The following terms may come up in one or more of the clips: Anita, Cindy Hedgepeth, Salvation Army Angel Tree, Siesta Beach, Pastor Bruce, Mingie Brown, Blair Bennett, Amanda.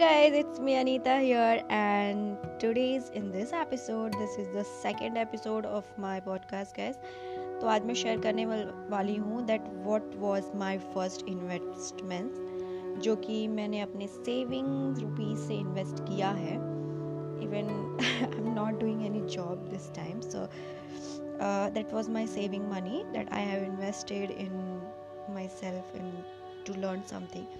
Hey guys, it's me Anita here, and today's in this episode, this is the second episode of my podcast, guys. तो आज मैं share करने वाली हूँ that what was my first investment, जो कि मैंने अपने सेविंग्स रुपीज से इन्वेस्ट किया है. Even I'm not doing any job this time, so that was my saving money that I have invested in myself and to learn something.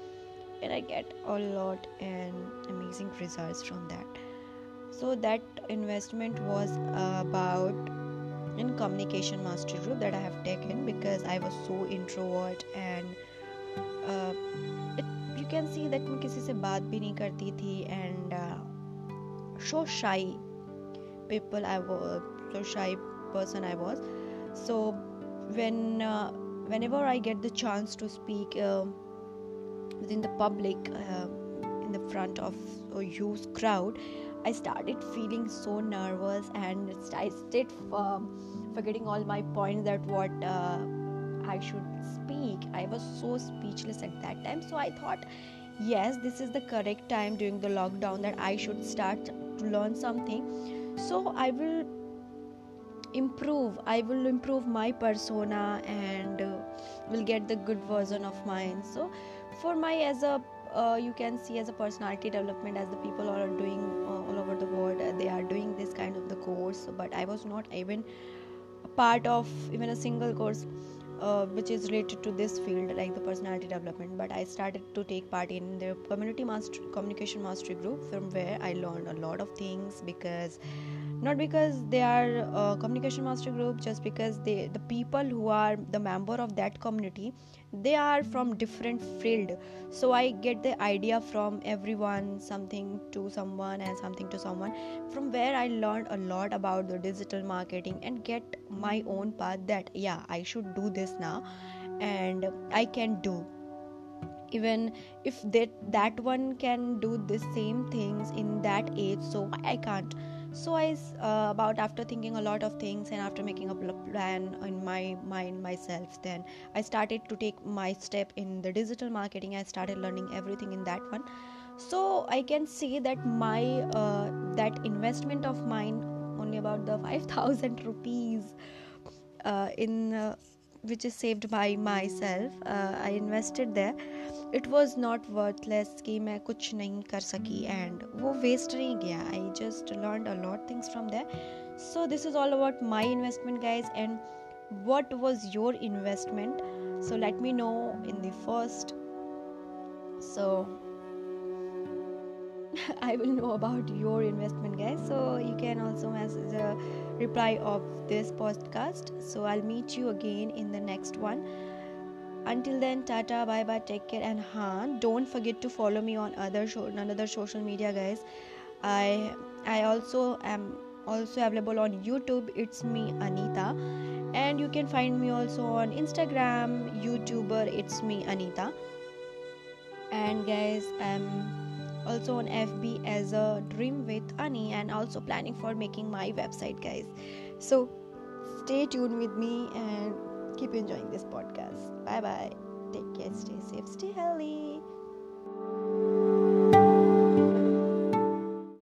And I get a lot and amazing results from that. So that investment was about in communication mastery group that I have taken because I was so introvert and you can see that मैं किसी से बात भी नहीं करती थी and so shy person I was. So whenever I get the chance to speak. Within the public, in the front of a huge crowd, I started feeling so nervous and I stayed forgetting all my points that what I should speak. I was so speechless at that time. So I thought, yes, this is the correct time during the lockdown that I should start to learn something. So I will improve. I will improve my persona and will get the good version of mine. So. For my as a you can see as a personality development as the people are doing all over the world they are doing this kind of the course but I was not even a part of even a single course which is related to this field like the personality development but I started to take part in the communication mastery group from where I learned a lot of things because not because they are communication mastery group just because the people who are the member of that community they are from different field so I get the idea from everyone something to someone and something to someone from where I learned a lot about the digital marketing and get my own path that yeah I should do this now and I can do even if that one can do the same things in that age so I can't. So I about after thinking a lot of things and after making a plan in my mind myself then I started to take my step in the digital marketing. I started learning everything in that one. So I can say that my that investment of mine only about the 5,000 rupees in which is saved by myself I invested there. It was not worthless कि मैं कुछ नहीं कर सकी and वो waste नहीं गया. I just learned a lot things from there. So this is all about my investment guys and what was your investment? So let me know in the first. So I will know about your investment guys. So you can also message the reply of this podcast. So I'll meet you again in the next one. Until then, tata, bye-bye, take care, and don't forget to follow me on another social media, guys. I also am also available on YouTube. It's me, Anita, and you can find me also on Instagram, YouTuber. It's me, Anita, and guys, I'm also on FB as a Dream with Ani, and also planning for making my website, guys. So stay tuned with me and. Keep enjoying this podcast. Bye bye. Take care. Stay safe. Stay healthy.